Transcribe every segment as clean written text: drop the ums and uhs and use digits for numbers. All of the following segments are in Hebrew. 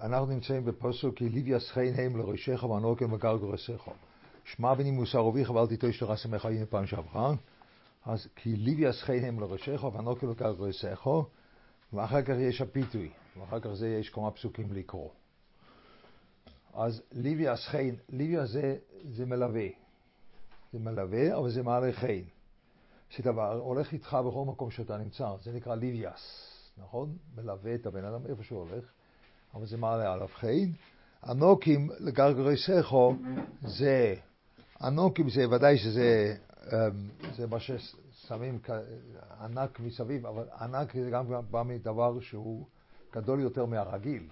אנחנו נמצאים בפסוק כי ליב יסחיינם לראשיך וענוקם וגר גורסיך. שמע בנימוס ארוביך ואל תיטש לרע שמך. הנה פעם שעברה. אז כי ליב יסחיינם לראשיך וענוקם וגר גורסיך. ואחר כך יש הפיתוי. ואחר כך זה יש כמה פסוקים לקרוא. אז ליב יסחיין, ליב זה מלווה. זה מלווה, אבל זה מעלה חיין. שדבר הולך איתך בכל מקום שאתה נמצא. זה נקרא ליביאס, נכון? מלווה את הבן אדם איפה שהוא הולך, אבל זה מעלה עליו חיין. ענוקים לגרגרי סכו, זה, ענוקים זה ודאי שזה, זה מה ששמים ענק מסביב, אבל ענק זה גם בא מדבר שהוא גדול יותר מהרגיל.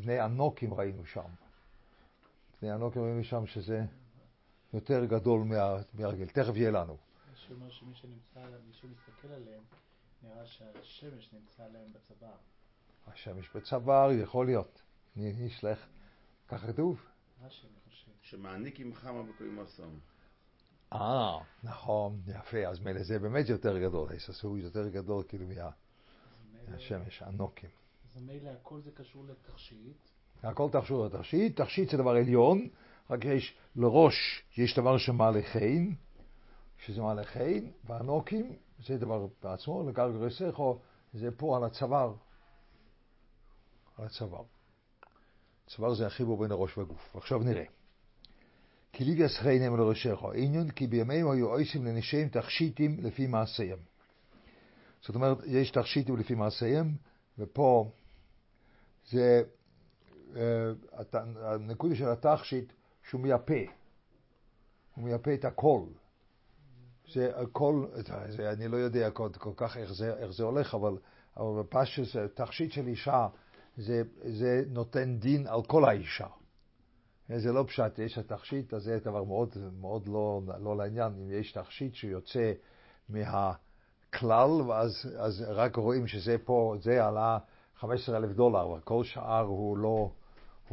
בני ענוקים ראינו שם. בני ענוקים ראינו שם שזה יותר גדול מהרגיל. תכף יהיה לנו. שאומר שמי שנמצא עליו, מישהו מסתכל עליהם, נראה שהשמש נמצא עליהם בצוואר. השמש בצוואר יכול להיות. נשלח, כך כתוב. מה שאני חושב. שמעניק עם חמה בקויים אסום. נכון, יפה. אז מלא זה באמת יותר גדול. היססו יותר גדול כאילו מהשמש, ענוקים. אז מלא הכל זה קשור לתכשיט. הכל קשור לתכשיט. תכשיט זה דבר עליון. רק יש לראש, יש דבר שמעלה חיין. שזה מעלה חיין, והנוקים, זה דבר בעצמו, לגר גרסכו, זה פה על הצוואר. על הצוואר. הצוואר זה החיבור בין הראש והגוף. ועכשיו נראה. כי ליב יסחיינם לראשיכו, עניין כי בימיהם היו עושים לנשיהם תכשיטים לפי מעשיהם. זאת אומרת, יש תכשיטים לפי מעשיהם, ופה זה הנקודה של התכשיט שהוא מייפה. הוא מייפה את הכל. זה הכל, זה, אני לא יודע כל כך איך זה הולך, אבל בפשט תכשיט של אישה, זה נותן דין על כל האישה. זה לא פשט, יש התכשיט, אז זה דבר מאוד, מאוד לא לעניין. אם יש תכשיט שיוצא מהכלל, אז רק רואים שזה פה, זה עלה $15,000, וכל שאר הוא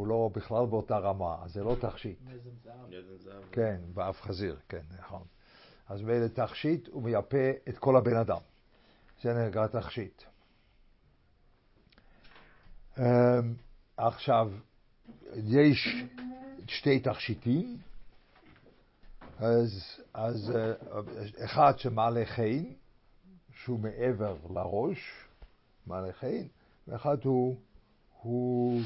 לא בכלל באותה רמה, אז זה לא תכשיט. נזם זהב. כן, ואף חזיר, כן, נכון. אז מילא תכשיט ומייפה את כל הבן אדם. זה נקרא תכשיט. עכשיו, יש שתי תכשיטים. אז אחד שמעלה חיין, שהוא מעבר לראש, מעלה חיין, ואחד הוא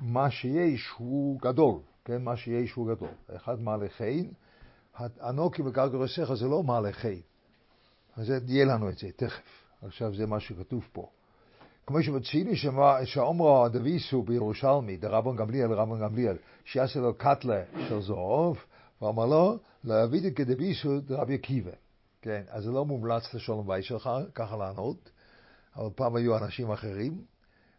מה שיש הוא גדול. כן, מה שיש הוא גדול. אחד מעלה חיין, הנוקים וגרגרסיך זה לא מעלה חיין. אז יהיה לנו את זה תכף. עכשיו זה מה שכתוב פה. כמו שבצילי שאומרו הדוויסו בירושלמי, דרבן גמליאל, שיעשה לו קטלה של זהוב, ואמר לו, להביד את כדוויסו דרבי עקיבא. כן, אז זה לא מומלץ לשולם בית שלך, ככה לענות. אבל פעם היו אנשים אחרים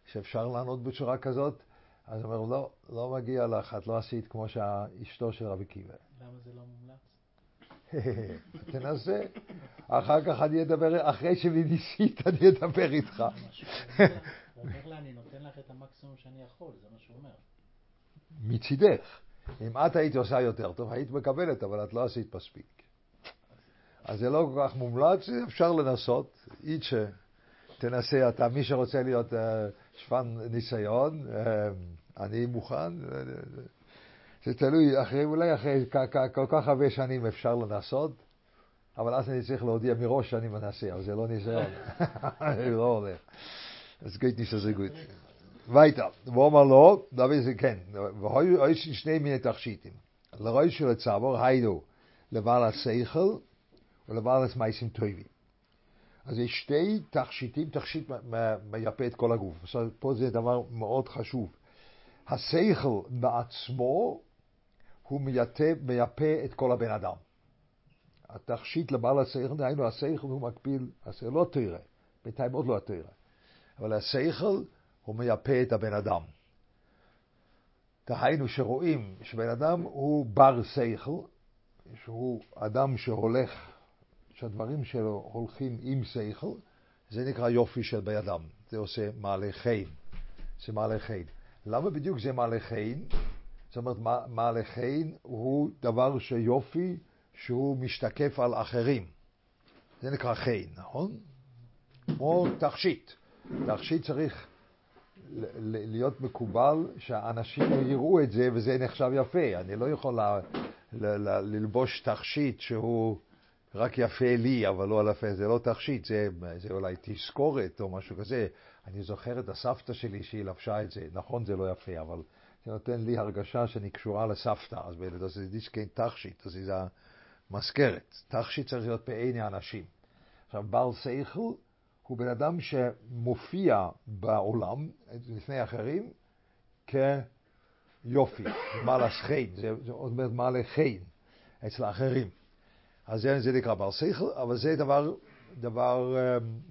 שאפשר לענות בצורה כזאת. אז הוא אומר, לא מגיע לך, את לא עשית כמו שהאשתו של רבי עקיבא. למה זה לא מומלץ? תנסה. אחר כך אני אדבר, אחרי שניסית אני אדבר איתך. הוא אומר לה, אני נותן לך את המקסימום שאני יכול, זה מה שהוא אומר. מצידך. אם את היית עושה יותר טוב, היית מקבלת, אבל את לא עשית מספיק. אז זה לא כל כך מומלץ, אפשר לנסות. איצ'ה, תנסה אתה, מי שרוצה להיות שפן ניסיון, אני מוכן. זה תלוי, אולי אחרי כל כך הרבה שנים אפשר לנסות, אבל אז אני צריך להודיע מראש שאני מנסה, אבל זה לא ניסיון. זה לא הולך. אז גייט ניסה זה גוד. ואיתה, הוא אומר לו, דבי זה כן, יש שני מיני תכשיטים. לרוי של הצבור, היינו, לבעל השכל ולבעל המעשים טובים. אז יש שתי תכשיטים, תכשיט מייפה את כל הגוף. פה זה דבר מאוד חשוב. השכל בעצמו הוא מייפה את כל הבן אדם. התכשיט לבעל השכל, דהיינו השכל הוא מקביל, השכל לא תראה, בינתיים עוד לא תראה. אבל השכל הוא מייפה את הבן אדם. דהיינו שרואים שבן אדם הוא בר שכל, שהוא אדם שהולך, שהדברים שלו הולכים עם שכל, זה נקרא יופי של בן אדם. זה עושה מעלה חיין. זה מעלה חיין. למה בדיוק זה מעלה חיין? זאת אומרת, מעלה חיין הוא דבר שיופי שהוא משתקף על אחרים. זה נקרא חיין, נכון? או תכשיט. להכשי צריך להיות מקובל שהאנשים יראו את זה וזה נחשב יפה. אני לא יכול ללבוש תכשיט שהוא רק יפה לי, אבל לא יפה. זה לא תכשיט, זה אולי תזכורת או משהו כזה. אני זוכר את הסבתא שלי שהיא לבשה את זה. נכון, זה לא יפה, אבל זה נותן לי הרגשה שאני קשורה לסבתא. אז זה דיסקין תכשיט, אז זה מזכרת. תכשיט צריך להיות בעיני האנשים. עכשיו, בעל שכל הוא בן אדם שמופיע בעולם, לפני אחרים, כיופי, מעלה שכין, זה אומר מעלה חין אצל האחרים. אז זה נקרא בעל שכל, אבל זה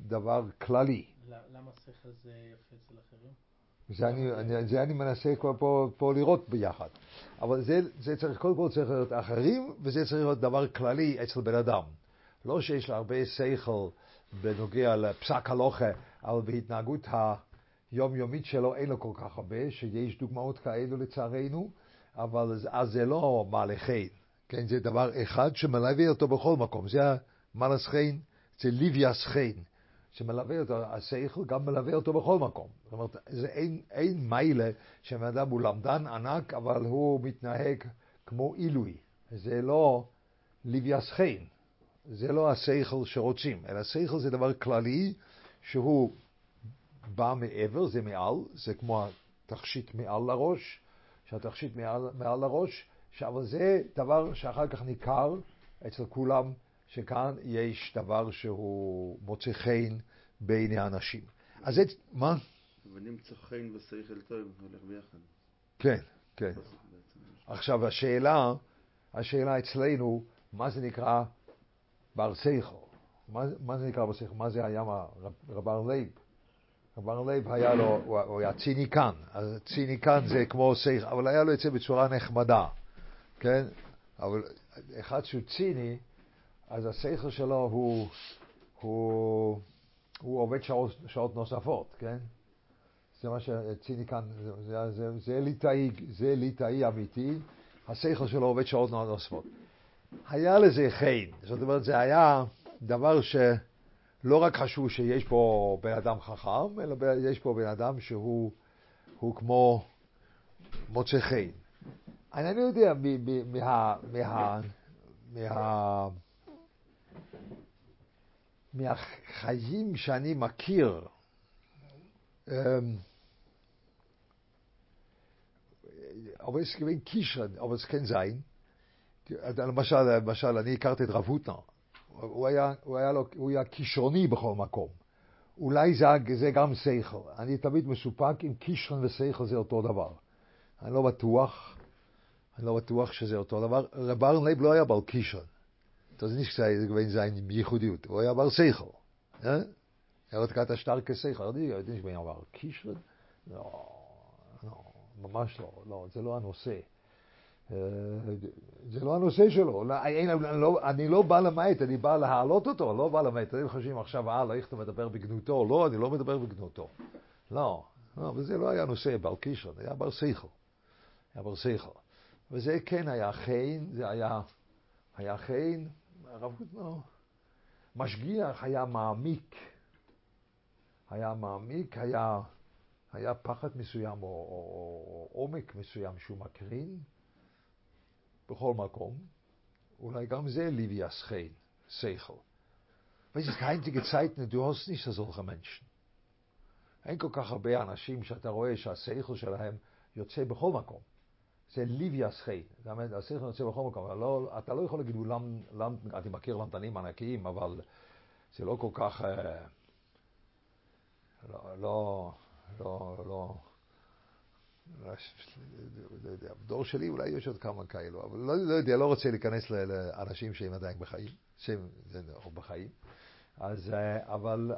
דבר כללי. למה שכל זה יופי אצל אחרים? זה אני מנסה פה לראות ביחד. אבל זה צריך, קודם כל צריך להיות אחרים, וזה צריך להיות דבר כללי אצל בן אדם. לא שיש לה הרבה שכל בנוגע לפסק הלוכה, אבל בהתנהגות היומיומית שלו אין לו כל כך הרבה, שיש דוגמאות כאלו לצערנו, אבל אז זה לא מעלה חן. כן, זה דבר אחד שמלווה אותו בכל מקום. זה מעלה שכין, זה ליביאס חן, שמלווה אותו, השכל גם מלווה אותו בכל מקום. זאת אומרת, זה אין מיילה שמאדם הוא למדן ענק, אבל הוא מתנהג כמו אילוי. זה לא ליביאס חן. זה לא השכל שרוצים, אלא השכל זה דבר כללי שהוא בא מעבר, זה מעל, זה כמו התכשיט מעל לראש, שהתכשיט מעל לראש, אבל זה דבר שאחר כך ניכר אצל כולם, שכאן יש דבר שהוא מוצא חן בעיני האנשים. אז זה, מה? ונמצא חן בשכל טוב, הולך ביחד. כן, כן. עכשיו השאלה אצלנו, מה זה נקרא בר שכל? מה זה נקרא בר שכל? מה זה היה רב ארלייב? רב ארלייב היה לו, הוא היה ציניקן, אז ציניקן זה כמו שכל, אבל היה לו את זה בצורה נחמדה, כן? אבל אחד שהוא ציני, אז השכל שלו הוא עובד שעות נוספות, כן? זה מה שציניקן, זה ליטאי אמיתי, השכל שלו עובד שעות נוספות. היה לזה חן, זאת אומרת, זה היה דבר שלא רק חשוב שיש פה בן אדם חכם, אלא יש פה בן אדם שהוא כמו מוצא חן. אני יודע מהחיים שאני מכיר, אבל זה כבין קישרן, אבל זה כן זין. למשל, אני הכרתי את רב הוטנר. הוא היה כישרוני בכל מקום. אולי זה גם שכל. אני תמיד מסופק אם כישרון ושכל זה אותו דבר. אני לא בטוח שזה אותו דבר. רב ארלייב לא היה בעל כישרון. אז זה ייחודיות. הוא היה בעל שכל. היה עוד כעת השטרקה שכל. אני יודעים שבן אמר, כישרון? לא, ממש לא. זה לא הנושא. זה לא הנושא שלו. אני לא בא למעט, אני בא להעלות אותו, לא בא למעט. אני חושבים עכשיו, לא, איך אתה מדבר בגנותו? לא, אני לא מדבר בגנותו. לא, וזה לא היה נושא, בר קישון, היה בר שיחו. וזה כן היה חיין, זה היה חיין, הרב קוטנו, משגיח היה מעמיק, היה פחד מסוים או עומק מסוים שהוא מקרין, בכל מקום, אולי גם זה ליביאס חן, שכל. וזה היינtige Zeiten, du hast nicht solche Menschen. אין כל כך הרבה אנשים שאתה רואה שהשכל שלהם יוצא בכל מקום. זה ליביאס חן, זאת אומרת, השכל יוצא בכל מקום. אתה לא יכול להגיד, אני מכיר למדנים ענקיים, אבל זה לא כל כך, לא, בדור שלי אולי יש עוד כמה כאלו, אבל לא יודע, לא רוצה להיכנס לאנשים שהם עדיין בחיים, שהם בחיים. אבל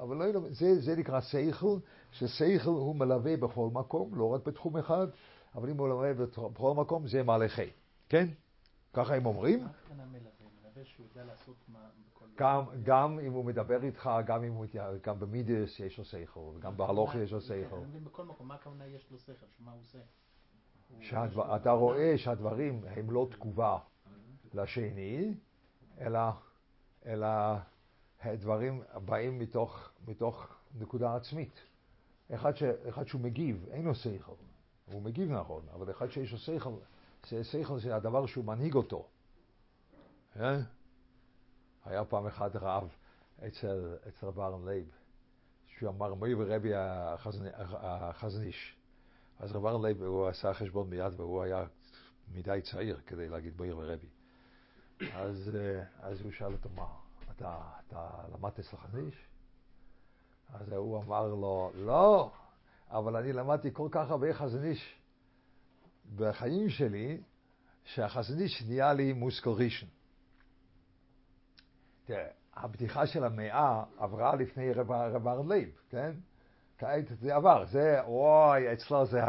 זה נקרא שכל, ששכל הוא מלווה בכל מקום, לא רק בתחום אחד, אבל אם הוא מלווה בכל מקום, זה מעלה חן. כן? ככה הם אומרים. מה כאן המלווה? מלווה שהוא יודע לעשות מה בכל... גם אם הוא מדבר איתך, גם במידס יש לו שכל, וגם בהלוך יש לו שכל. בכל מקום, מה הכוונה יש לו שכל? שמה הוא עושה? אתה רואה שהדברים הם לא תגובה לשני, אלא הדברים באים מתוך נקודה עצמית. אחד שהוא מגיב, אין לו שכל. הוא מגיב נכון, אבל אחד שיש לו שכל, שכל זה הדבר שהוא מנהיג אותו. היה פעם אחד רעב אצל ברן לייב, שהוא אמר מי ורבי החזניש. אז ברן לייב הוא עשה חשבון מיד, והוא היה מדי צעיר כדי להגיד מי ורבי. אז הוא שאל אותו, מה, אתה למדת אצל חזניש? אז הוא אמר לו, לא, אבל אני למדתי כל כך הרבה חזניש בחיים שלי, שהחזניש נהיה לי מוסקורישן. תראה, הבדיחה של המאה עברה לפני רב ארלייב, כן? כעת זה עבר, זה, וואי, אצלו זה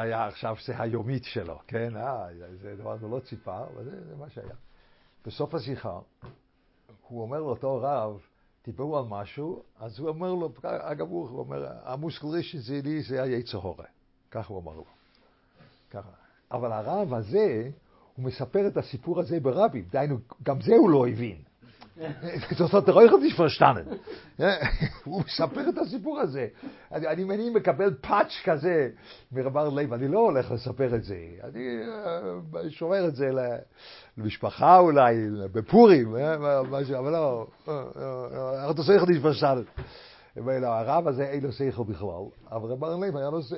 היה עכשיו, זה היומית שלו, כן? זה דבר לא ציפה, אבל זה מה שהיה. בסוף השיחה, הוא אומר לאותו רב, דיברו על משהו, אז הוא אומר לו, אגב הוא אומר, המוסקורישן זה לי, זה היצר הורה. כך הוא אמר לו. ככה. אבל הרב הזה, הוא מספר את הסיפור הזה ברבים. דיינו, גם זה הוא לא הבין. זאת אומרת, איך זה פרשטנן? הוא מספר את הסיפור הזה. אני מקבל פאץ' כזה מרבר לב, אני לא הולך לספר את זה. אני שומר את זה למשפחה אולי, בפורים, אבל לא, אתה עושה איך זה פרשטנן. הרב הזה אין לו שכל בכלל, אבל רבר לב,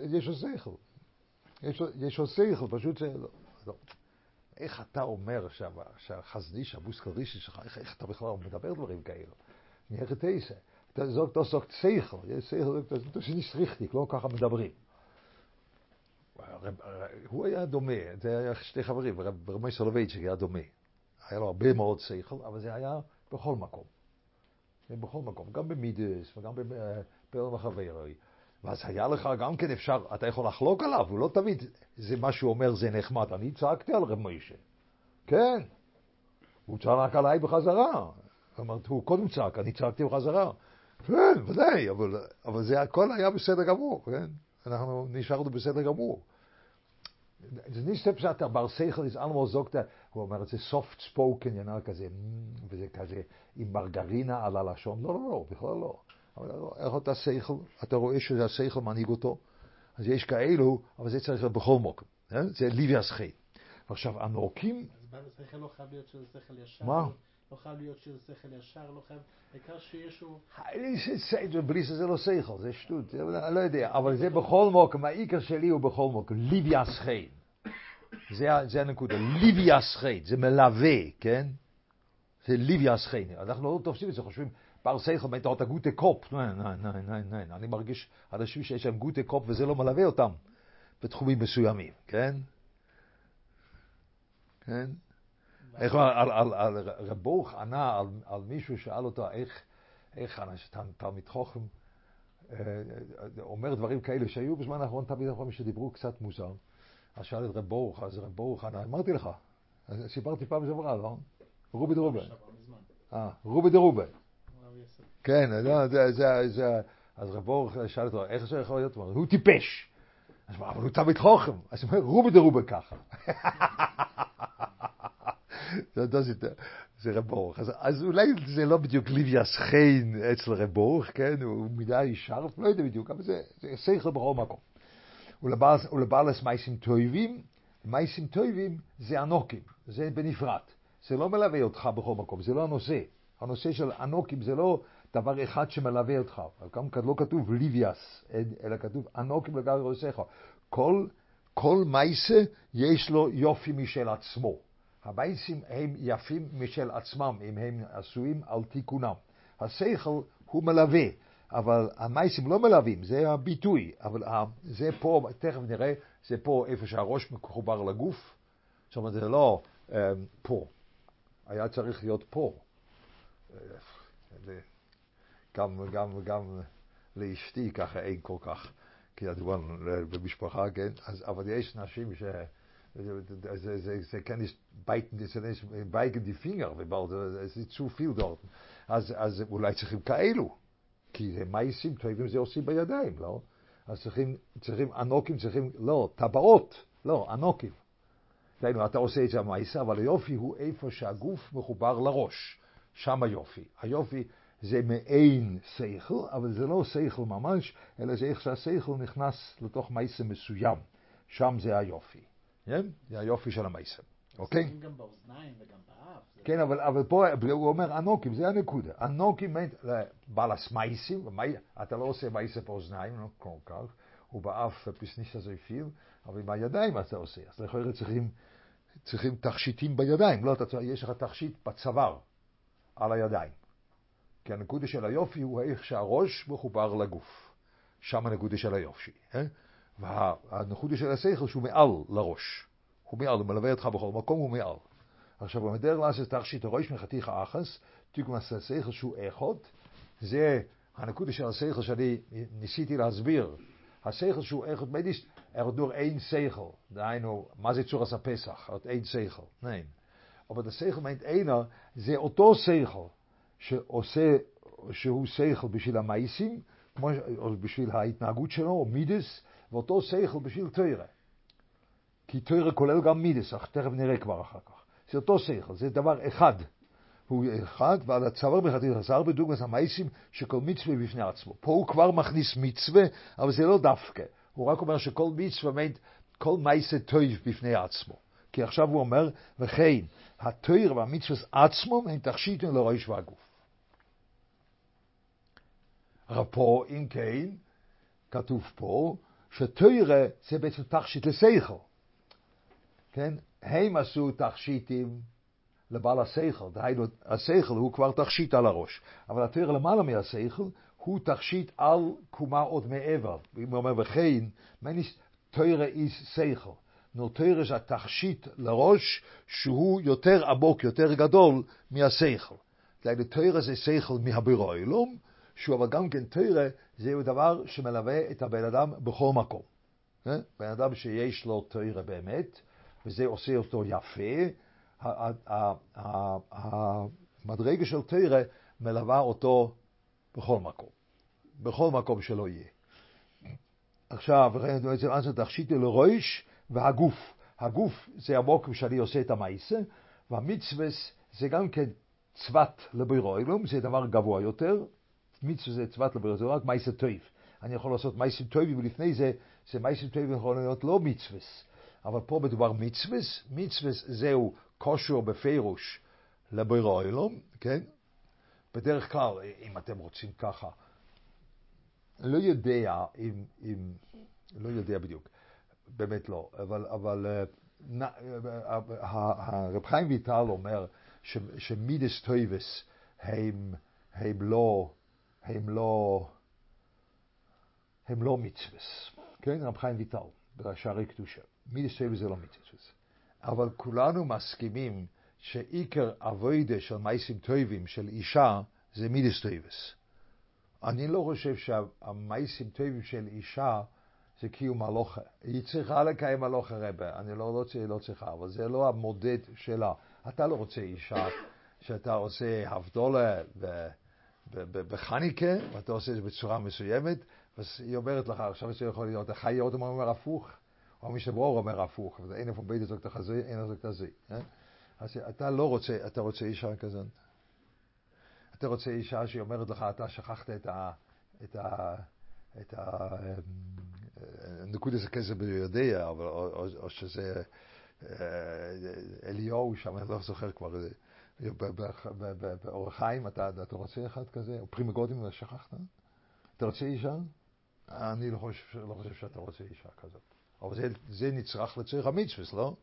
יש לו שכל. יש לו שכל, פשוט לא. איך אתה אומר שהחזניש, הבוסקרישי שלך, איך אתה בכלל מדבר דברים כאלו? נהיה רטייסה. זאת שכל, זאת שניסריכתי, לא ככה מדברים. הוא היה דומה, זה היה שתי חברים, ברמי סולובייצ'יק היה דומה. היה לו הרבה מאוד שכל, אבל זה היה בכל מקום. בכל מקום, גם במידס וגם בפרם החברי. ואז היה לך גם כן אפשר, אתה יכול לחלוק עליו, הוא לא תמיד, זה מה שהוא אומר זה נחמד, אני צעקתי על רב משה. כן, הוא צעק עליי בחזרה. אמרת, הוא קודם צעק, אני צעקתי בחזרה. כן, ודאי, אבל זה הכל היה בסדר גמור, כן? אנחנו נשארנו בסדר גמור. זה ניסטפ שאתה בר שכל, זה אלמור זוקת, הוא אומר, זה soft spoken, ינר כזה, וזה כזה, עם מרגרינה על הלשון, לא, לא, לא, בכלל לא. אבל איך אתה שכל, אתה רואה שזה השכל מנהיג אותו, אז יש כאלו, אבל זה צריך בכל מוקם, זה ליבי השכל. ועכשיו, הנורקים... אז מה, השכל לא חייב להיות שזה שכל ישר? מה? לא חייב להיות שזה שכל ישר, לא חייב... העיקר שישהו... בלי שזה לא שכל, זה שטות, אני לא יודע, אבל זה בכל מוקם, העיקר שלי הוא בכל מוקם, ליבי השכל. זה הנקודה, ליבי השכל, זה מלווה, כן? זה ליבי השכל, אנחנו לא תופסים את זה, חושבים... בר שכל, אתה אותה גוטה קופ. לא. אני מרגיש אנשים שיש להם גוטה קופ וזה לא מלווה אותם בתחומים מסוימים, כן? כן? איך רבוך ענה על מישהו, שאל אותו איך תלמיד חכם אומר דברים כאלה שהיו בזמן האחרון תלמיד חכם שדיברו קצת מוזר. אז שאל את רבוך, אז רבוך ענה, אמרתי לך, סיפרתי פעם שעברה, לא? רובי דרובה. רובי דרובה. כן, אז רבו שאל אותו, איך זה יכול להיות? הוא טיפש. אז הוא אמר, אבל הוא תמיד חוכם. אז הוא אומר, רובי דרובי ככה. זה רבו. אז אולי זה לא בדיוק ליביאס חיין אצל רבו, כן? הוא מדי שרף, לא יודע בדיוק, אבל זה שכל בכל מקום. ולבעל מייסים טובים, מייסים טובים זה אנוקים, זה בנפרד. זה לא מלווה אותך בכל מקום, זה לא הנושא. הנושא של אנוקים זה לא דבר אחד שמלווה אותך. גם כאן לא כתוב ליביאס, אלא כתוב אנוקים לגבי ראשיך. כל מייסה יש לו יופי משל עצמו. המייסים הם יפים משל עצמם, אם הם עשויים על תיקונם. השכל הוא מלווה, אבל המייסים לא מלווים, זה הביטוי. אבל זה פה, תכף נראה, זה פה איפה שהראש מחובר לגוף. זאת אומרת, זה לא פה. היה צריך להיות פה. גם לאשתי ככה אין כל כך, כי הדבר במשפחה, כן? אבל יש נשים שזה כן יש בייגן די פינגר, זה צו פיל דורט. אז אולי צריכים כאלו, כי מייסים טובים זה עושים בידיים, לא? אז צריכים אנוקים, צריכים, לא, טבעות, לא, אנוקים. אתה עושה את זה המייסה, אבל היופי הוא איפה שהגוף מחובר לראש. שם היופי. היופי זה מעין שכל, אבל זה לא שכל ממש, אלא זה איך שהשכל נכנס לתוך מייסה מסוים. שם זה היופי. זה היופי של המייסה. אוקיי? זה גם באוזניים וגם באף. כן, אבל פה הוא אומר אנוקים, זה הנקודה. אנוקים, בעל הסמייסים, אתה לא עושה מייסה באוזניים, לא כל כך, ובאף פסניסה זה יפיר, אבל עם הידיים אתה עושה. אז לכל הרי צריכים תכשיטים בידיים. לא, יש לך תכשיט בצוואר על הידיים. כי הנקודה של היופי הוא איך שהראש מחובר לגוף. שם הנקודה של היופי. והנקודה של השכל שהוא מעל לראש. הוא מעל, הוא מלווה אותך בכל מקום, הוא מעל. עכשיו, במדר לעשות תכשיט הראש מחתיך האחס, תגמס השכל שהוא אחד. זה הנקודה של השכל שאני ניסיתי להסביר. השכל שהוא אחד מדיש, דור אין שכל. דהיינו, מה זה צורס הפסח? אין שכל. נין. אבל השכל מיינט אינה, זה אותו שכל. שעושה, שהוא שכל בשביל המעיסים, בשביל ההתנהגות שלו, מידס, ואותו שכל בשביל תורה. כי תורה כולל גם מידס, אך תכף נראה כבר אחר כך. זה אותו שכל, זה דבר אחד. הוא אחד, ועל הצוואר בחתיך הזהר בדוגמת המעיסים, שכל מצווה בפני עצמו. פה הוא כבר מכניס מצווה, אבל זה לא דווקא. הוא רק אומר שכל מצווה מיינט, כל מעיסה טוב בפני עצמו. כי עכשיו הוא אומר, וכן, התורה והמצווה עצמו הם תכשיטים לראש והגוף. אבל פה, אם כן, כתוב פה, שתורה זה בעצם תכשיט לשכל. כן? הם עשו תכשיטים לבעל השכל. דהיינו, השכל הוא כבר תכשיט על הראש. אבל התורה למעלה מהשכל, הוא תכשיט על קומה עוד מעבר. אם הוא אומר, וכן, מניס תורה איז שכל. נותר יש התכשיט לראש שהוא יותר עמוק, יותר גדול מהשכל. דהיינו, תורה זה שכל מהבירו אלום, שהוא אבל גם כן תורה זהו דבר שמלווה את הבן אדם בכל מקום. בן אדם שיש לו תורה באמת, וזה עושה אותו יפה, המדרגה של תורה מלווה אותו בכל מקום. בכל מקום שלא יהיה. עכשיו, תכשיט לראש, והגוף, הגוף זה המוקם שאני עושה את המעשה, והמצווה זה גם כן צוות לבירו אלום, זה דבר גבוה יותר, מצווה זה צוות לבירו, זה רק מעשה טוב. אני יכול לעשות מעשה טוב, ולפני זה, זה מעשה טוב יכול להיות לא מצווה. אבל פה מדובר מצווה, מצווה זהו קושר בפירוש לבירו אלום, כן? בדרך כלל, אם אתם רוצים ככה, לא יודע בדיוק. באמת לא, אבל הרב חיים ויטל אומר שמידס טויבס הם לא מצווס, כן? רב חיים ויטל, בשערי קדושה, מידס טויבס זה לא מצווס, אבל כולנו מסכימים שעיקר עבודה של מעשים טובים של אישה זה מידס טויבס. אני לא חושב שהמעשים טובים של אישה זה קיום הלוכה. היא צריכה לקיים הלוכה רבה. אני לא צריכה, אבל זה לא המודד שלה. אתה לא רוצה אישה שאתה עושה הבדולה בחניקה, ואתה עושה את זה בצורה מסוימת, והיא אומרת לך, עכשיו זה יכול להיות, החי יאות אומר הפוך, או משתברור אומר הפוך, ואין איפה בית זוג תחזי, אין איפה זוג תחזי. אז אתה לא רוצה, אתה רוצה אישה כזאת. אתה רוצה אישה שהיא אומרת לך, אתה שכחת את ה... נקודה זה כזה ביודע, או שזה אליהו שם, אני לא זוכר כבר, באורחיים אתה רוצה אחד כזה, או פרימגודים, שכחת? אתה רוצה אישה? אני לא חושב שאתה רוצה אישה כזאת. אבל זה נצרך לצורך המצווס, לא?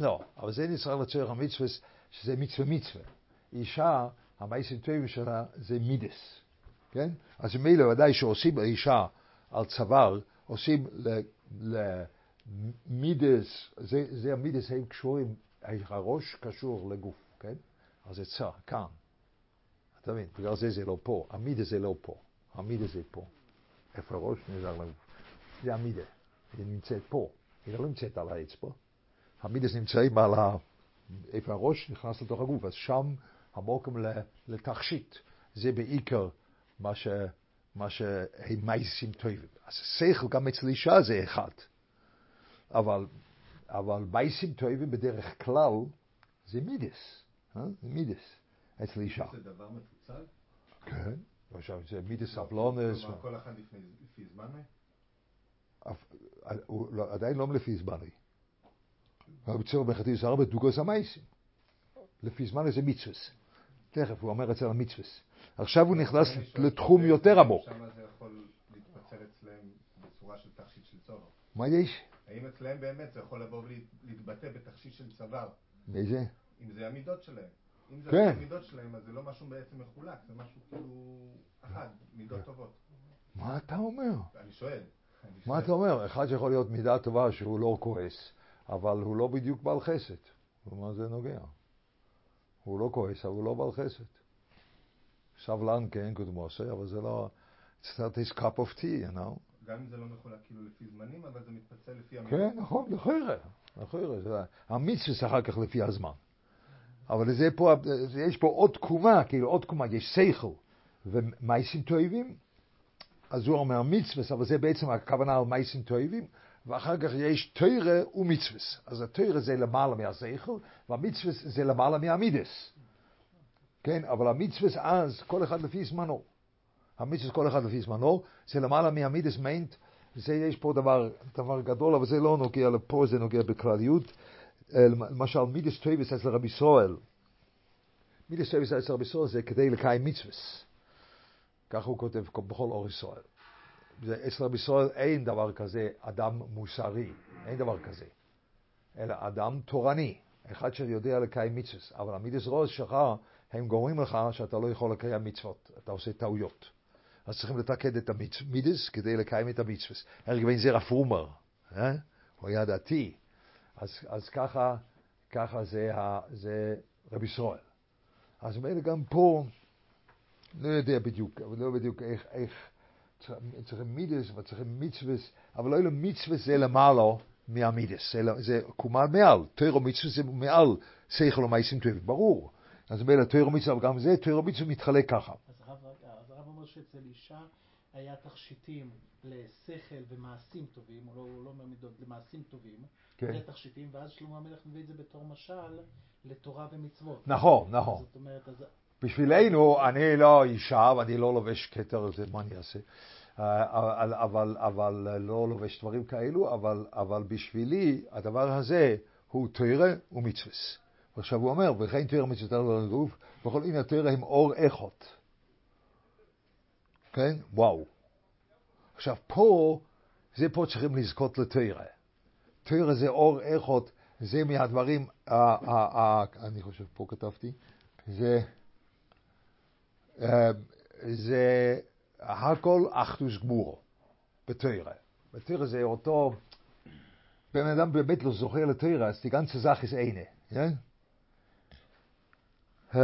לא, אבל זה נצרך לצורך המצווס, שזה מצווה. אישה, המעשים טובים שלה, זה מידס. כן? אז מילא ודאי שעושים אישה על צוואר, עושים למידס, זה המידס הם קשורים, הראש קשור לגוף, כן? אז זה צער, כאן. אתה מבין, בגלל זה לא פה, המידס זה לא פה, המידס זה פה. איפה הראש נזר לגוף? זה המידס, היא נמצאת פה, היא לא נמצאת על האצבע. המידס נמצאים על איפה הראש נכנס לתוך הגוף, אז שם המוקם לתכשיט. זה בעיקר מה שהם מייסים טובים. אז שכל גם אצל אישה זה אחד. אבל מייסים טובים בדרך כלל זה מידס. אה? מידס אצל אישה. זה דבר מפוצל? כן, עכשיו זה מידס הבלונס. כל אחד לפי זמני? עדיין לא לפי זמני. בצורה מחתית זה הרבה דוגו זמייסים. לפי זמני זה מצווס. תכף הוא אומר אצל המצווס. עכשיו הוא נכנס לתחום יותר עמוק. עכשיו זה יכול להתפצל אצלם בצורה של תכשיט של צובר. מה יש? האם אצלם באמת זה יכול לבוא להתבטא בתכשיט של צוואר? מאיזה? אם זה המידות שלהם. אם זה כן. מידות שלהם, אז זה לא משהו בעצם מחולק, זה משהו כאילו אחד, מידות טובות. מה אתה אומר? אני שואל. מה אתה אומר? אחד שיכול להיות מידה טובה שהוא לא כועס, אבל הוא לא בדיוק בעל חסד. ומה זה נוגע? הוא לא כועס, אבל הוא לא בעל חסד. סבלן כן, קודמו עושה, אבל זה לא... It's not his cup of tea, you know? גם אם זה לא מחולק כאילו לפי זמנים, אבל זה מתפצל לפי המידות. כן, נכון, נכון. המצווה אחר כך לפי הזמן. אבל זה פה, יש פה עוד תקומה, כאילו עוד תקומה, יש שכל ומייסים תואבים, אז הוא אומר מצווס, אבל זה בעצם הכוונה על מייסים תואבים, ואחר כך יש תוירה ומצווס. אז התוירה זה למעלה מהשכל, והמצווס זה למעלה מהמידס. כן, אבל המצווס אז, כל אחד לפי זמנו. המצווס כל אחד לפי זמנו, זה למעלה מהמידס מיינט, זה יש פה דבר גדול, אבל זה לא נוגע לפה, זה נוגע בכלליות. למשל, מידס טויבס אצל רבי ישראל. מידס טויבס אצל רבי ישראל זה כדי לקיים מצווס. כך הוא כותב בכל אור ישראל. אצל רבי ישראל אין דבר כזה אדם מוסרי, אין דבר כזה. אלא אדם תורני, אחד שיודע לקיים מצווס. אבל המידס ראש שלך, הם גורמים לך שאתה לא יכול לקיים מצוות, אתה עושה טעויות. אז צריכים לתקד את המידס כדי לקיים את המצווס. הרגבין זה רב רומר, הוא היה דתי. אז ככה זה רבי ישראל. אז מאלה גם פה, לא יודע בדיוק, אבל לא בדיוק איך צריכים מידס וצריכים מצווס, אבל לא מצווס זה למעלה מהמידס, זה קומה מעל, תוירו מצווס זה מעל, שכל ומעשים טובים, ברור. אז מאלה תוירו מצווס, אבל גם זה תוירו מצווס מתחלק ככה. אז הרב אומר שאצל אישה היה תכשיטים לשכל ומעשים טובים, הוא לא מעמידות, למעשים טובים, לתכשיטים, ואז שלמה המלך מביא את זה בתור משל לתורה ומצוות. נכון. זאת אומרת, אז... בשבילנו, אני לא אישה, ואני לא לובש כתר, זה מה אני אעשה, אבל לא לובש דברים כאלו, אבל בשבילי הדבר הזה הוא תורה ומצוות. עכשיו הוא אומר, וכן תורה ומצוות לא נדרוף, וכל הנה תורה הם אור איכות. כן? וואו. עכשיו פה, זה פה צריכים לזכות לתורה. תורה זה אור איכות, זה מהדברים, אני חושב פה כתבתי, זה הכל אחדוס גמורו, בתורה. בתורה זה אותו, בן אדם באמת לא זוכר לתורה, אז ganze Sache ist eine.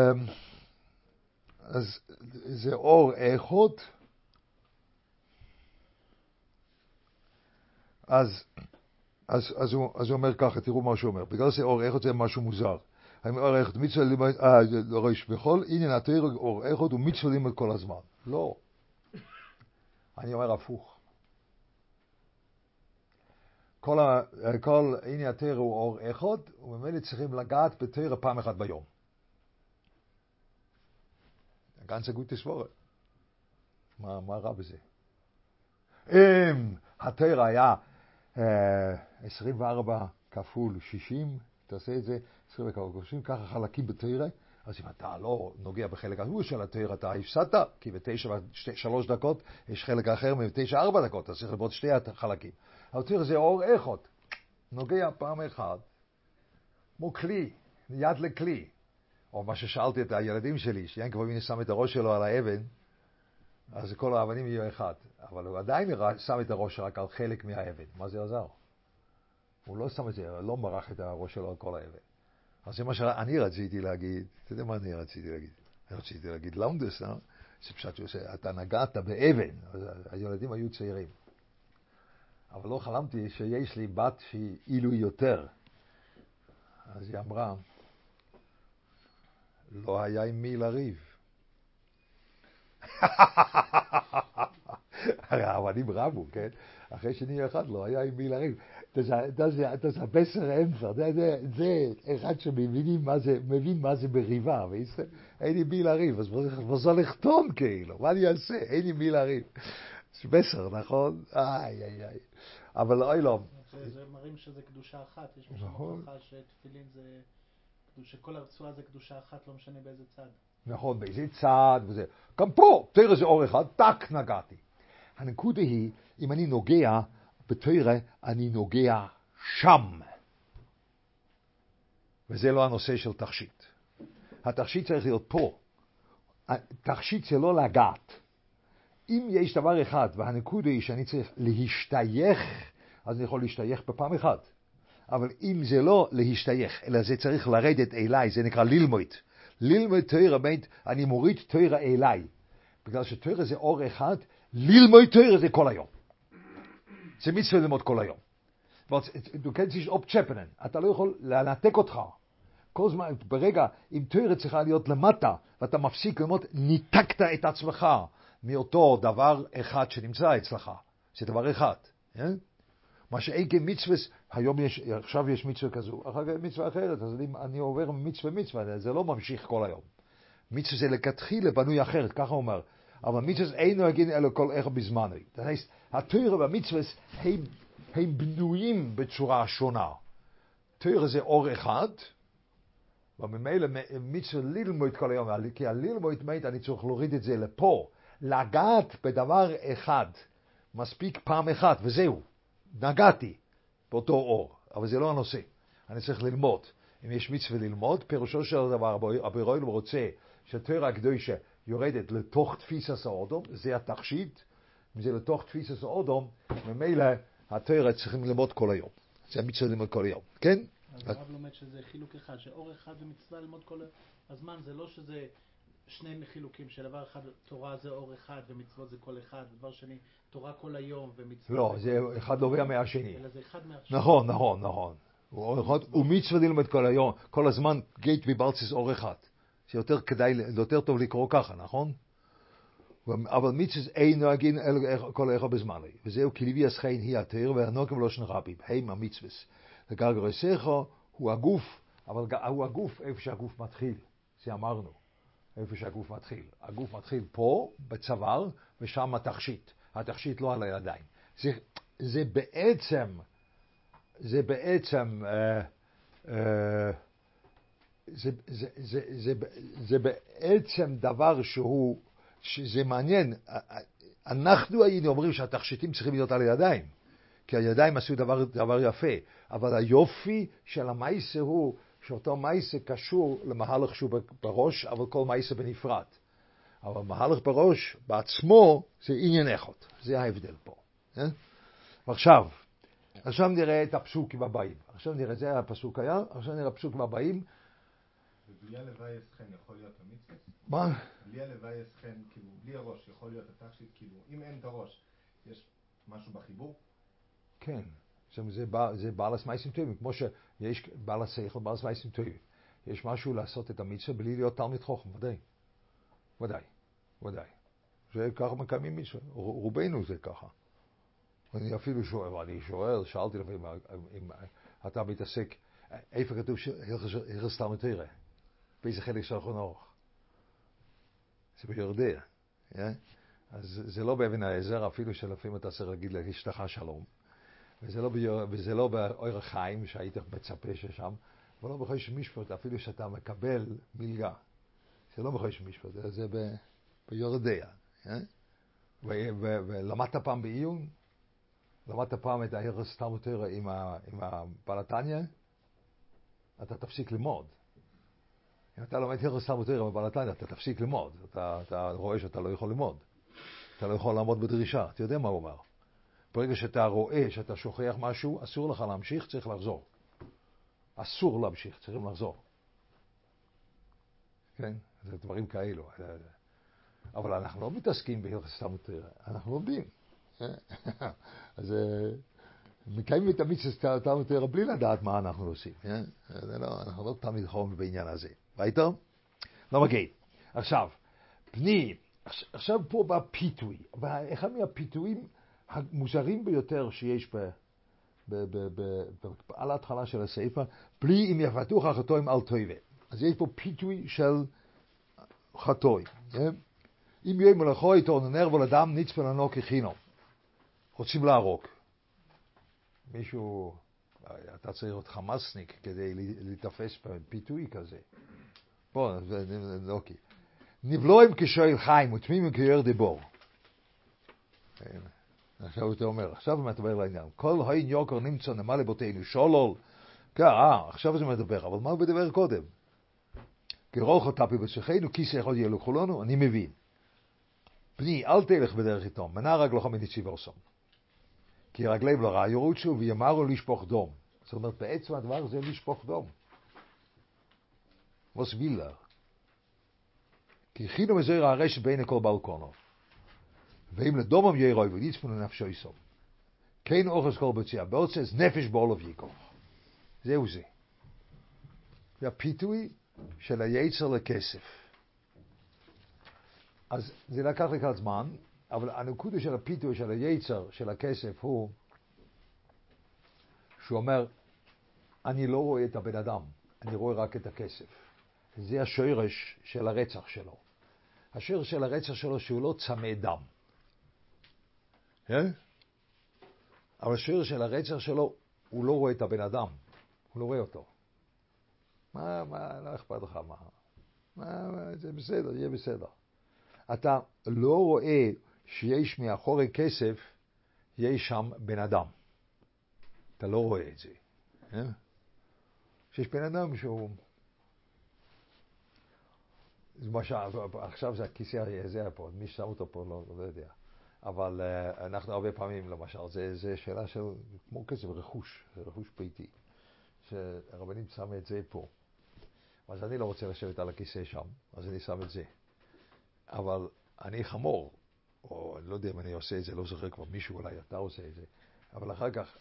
אז זה אור איכות, אז הוא אומר ככה, תראו מה שהוא אומר. בגלל זה אור איכות זה משהו מוזר. האור איכות מצווה לימד, בכל עניין התאיר אור איכות הוא מצווה לימד כל הזמן. לא. אני אומר הפוך. כל עניין התאיר הוא אור איכות, ובמילא צריכים לגעת בתאיר פעם אחת ביום. ganze gute Schwore. מה רע בזה? אם התאיר היה 24 כפול 60, תעשה את זה 24 כפול 60, ככה חלקים בתורה, אז אם אתה לא נוגע בחלק הזה של התורה, אתה הפסדת, כי ב-9.3 דקות יש חלק אחר מ-9.4 דקות, אז צריך לבוא שתי החלקים. התורה זה אור איכות, נוגע פעם אחת, כמו כלי, יד לכלי, או מה ששאלתי את הילדים שלי, שיין כבר מיני שם את הראש שלו על האבן, אז כל האבנים יהיו אחד, אבל הוא עדיין שם את הראש רק על חלק מהאבן. מה זה עזר? הוא לא שם את זה, לא מרח את הראש שלו על כל האבן. אז זה מה שאני רציתי להגיד, אתה יודע מה אני רציתי להגיד? אני רציתי להגיד לאונדס, שאתה נגעת באבן, הילדים היו צעירים. אבל לא חלמתי שיש לי בת שהיא אילו יותר. אז היא אמרה, לא היה עם מי לריב. הרעבנים רבו, כן? אחרי שני אחד לא היה עם מי לריב. אתה בסר האמצע, זה אחד שמבין מה זה בריבה, אין לי מי לריב, אז מוזר לחתום כאילו, מה אני אעשה? אין לי מי לריב. בסר, נכון? אבל אוי לא. זה מראים שזה קדושה אחת, יש משהו מוכחה שתפילין זה, שכל הרצועה זה קדושה אחת, לא משנה באיזה צד. נכון, באיזה צד וזה. גם פה, תראה זה אור אחד, טק נגעתי. הנקודה היא, אם אני נוגע בתראה, אני נוגע שם. וזה לא הנושא של תכשיט. התכשיט צריך להיות פה. התכשיט זה לא לגעת. אם יש דבר אחד, והנקודה היא שאני צריך להשתייך, אז אני יכול להשתייך בפעם אחת. אבל אם זה לא להשתייך, אלא זה צריך לרדת אליי, זה נקרא ללמוד. ללמוד תורה, אני מוריד תורה אליי. בגלל שתורה זה אור אחד, ללמוד תורה זה כל היום. זה מצווה ללמוד כל היום. אתה לא יכול לנתק אותך. כל זמן, ברגע, אם תורה צריכה להיות למטה, ואתה מפסיק ללמוד, ניתקת את עצמך מאותו דבר אחד שנמצא אצלך. זה דבר אחד. מה שאין כמצווה, עכשיו יש מצווה כזו, אחר כך מצווה אחרת, אז אני עובר מצווה, זה לא ממשיך כל היום. מצווה זה לכתחילה בנוי אחרת, ככה הוא אומר. אבל מצווה אין נוהגים אלו כל איך בזמנו. זאת אומרת, התורה והמצווה הם בנויים בצורה שונה. תורה זה אור אחד, וממילא מצווה ללמוד כל היום, כי הללמוד מת, אני צריך להוריד את זה לפה, לגעת בדבר אחד, מספיק פעם אחת, וזהו. נגעתי באותו אור, אבל זה לא הנושא. אני צריך ללמוד. אם יש מצווה ללמוד, פירושו של הדבר, הברואל רוצה שהתורה הקדושה יורדת לתוך תפיסת האדום, זה התכשיט, אם זה לתוך תפיסת האדום, ממילא התורה צריכים ללמוד כל היום. זה המצווה ללמוד כל היום, כן? אז הרב לומד שזה חילוק אחד, שאור אחד ומצווה ללמוד כל הזמן, זה לא שזה שני מחילוקים, שדבר אחד, תורה זה אור אחד ומצוות זה כל אחד, דבר שני, תורה כל היום ומצוות... לא, זה אחד נובע מהשני. אלא זה אחד מהשני. נכון. ומצווה ללמד כל היום, כל הזמן גייט וברציס אור אחד. זה יותר כדאי, יותר טוב לקרוא ככה, נכון? אבל מצווה אין נוהגים כל איך בזמן. וזהו, כי לוי הסחיין היא התאיר, והנוהגים לא שנרבים, הם המצווה. הגרגרי סכו הוא הגוף, אבל הוא הגוף איפה שהגוף מתחיל, זה אמרנו. איפה שהגוף מתחיל. הגוף מתחיל פה, בצוואר, ושם התכשיט. התכשיט לא על הידיים. זה בעצם דבר שהוא, שזה מעניין. אנחנו היינו אומרים שהתכשיטים צריכים להיות על הידיים, כי הידיים עשו דבר יפה. אבל היופי של המעשה הוא, שאותו מייסה קשור למהלך שהוא בראש, אבל כל מייסה בנפרד. אבל מהלך בראש בעצמו זה עניין אחד. זה ההבדל פה. עכשיו נראה את הפסוק בבאים. עכשיו נראה, זה הפסוק היה, עכשיו נראה הפסוק בבאים. ובלי הלוואי אסכן יכול להיות המצווה? מה? בלי הלוואי אסכן, כאילו, בלי הראש יכול להיות התכשיט, כאילו, אם אין את הראש, יש משהו בחיבור? כן. זה בעלס מייסים טובים, כמו שיש בעלס שכל, בעלס מייסים טובים. יש משהו לעשות את המצווה בלי להיות תלמיד חכם, ודאי. זה ככה מקיימים מצווה, רובנו זה ככה. אני אפילו שואל, שאלתי לפעמים, אם אתה מתעסק, איפה כתוב שהלכס תלמיד תורה? באיזה חלק של שולחן ערוך? זה בירדיה. אז זה לא באבן העזר, אפילו שלפעמים אתה צריך להגיד לאשתך שלום. וזה לא באור החיים שהיית מצפה ששם, אבל לא בחודש משפט, אפילו שאתה מקבל מלגה. זה לא בחודש משפט, זה ביורדיה. ולמדת פעם בעיון, למדת פעם את ההלכס תלמוד תורה עם הבעלתניא, אתה תפסיק ללמוד. אם אתה לומד הלכס תלמוד תורה עם הבעלתניא, אתה תפסיק ללמוד. אתה רואה שאתה לא יכול ללמוד. אתה לא יכול לעמוד בדרישה, אתה יודע מה הוא אומר. ברגע שאתה רואה, שאתה שוכח משהו, אסור לך להמשיך, צריך לחזור. אסור להמשיך, צריכים לחזור. כן? זה דברים כאלו. אבל אנחנו לא מתעסקים בהלכס תלמוד תורה, אנחנו לומדים. אז מקיימים את המצוות תלמוד תורה בלי לדעת מה אנחנו עושים. אנחנו לא תמיד חום בעניין הזה. ראיתם? לא מגיע. עכשיו, פני עכשיו פה בא פיתוי, ואחד מהפיתויים המוזרים ביותר שיש על ההתחלה של הספר, פלי אם יפתוך החטואים אל תויבה. אז יש פה פיתוי של חטוי. אם יהיה מלאכו יתעונן ולאדם ניץ ולנו כחינו. רוצים להרוג. מישהו, אתה צריך להיות חמאסניק כדי להתאפס בפיתוי כזה. בוא, אוקיי. נבלואים כשואל חיים ותמימים כיוער דיבור. עכשיו אתה אומר, עכשיו מדבר לעניין. כל הין יוקר נמצא נמה לבותינו, שולול. כן, עכשיו זה מדבר, אבל מה הוא מדבר קודם? כרוך הטפי בצחנו, כיסא יכול ילוכו לנו, אני מבין. בני, אל תלך בדרך איתו, מנע רגלך מנציב ארסום. כי רגליו לרע ירוצו ויאמרו לשפוך דום. זאת אומרת, בעצם הדבר זה לשפוך דום. ווס וילר. כי חינו מזויר הרשת בין הכל בלקונו. ואם לדומם ירוי וליצפו לנפשו יסום. כן אוכס כל בציעה באוצס נפש בעולב ייקוך. זהו זה. זה הפיתוי של היצר לכסף. אז זה לקח לקראת זמן, אבל הנקודה של הפיתוי של היצר של הכסף הוא שהוא אומר, אני לא רואה את הבן אדם, אני רואה רק את הכסף. זה השורש של הרצח שלו. השורש של הרצח שלו שהוא לא צמא דם. אבל השורש של הרצח שלו הוא לא רואה את הבן אדם. הוא לא רואה אותו. מה, לא אכפת לך מה, זה בסדר, יהיה בסדר. אתה לא רואה שיש מאחורי כסף, יש שם בן אדם. אתה לא רואה את זה. שיש בן אדם שהוא... עכשיו זה הכיסא הזה פה, מי ששם אותו פה לא יודע. אבל אנחנו הרבה פעמים, למשל, זה שאלה של, כמו כזה, רכוש, רכוש ביתי. שהרבנים שם את זה פה. אז אני לא רוצה לשבת על הכיסא שם, אז אני שם את זה. אבל אני חמור, או אני לא יודע אם אני עושה את זה, לא זוכר כבר מישהו, אולי אתה עושה את זה. אבל אחר כך,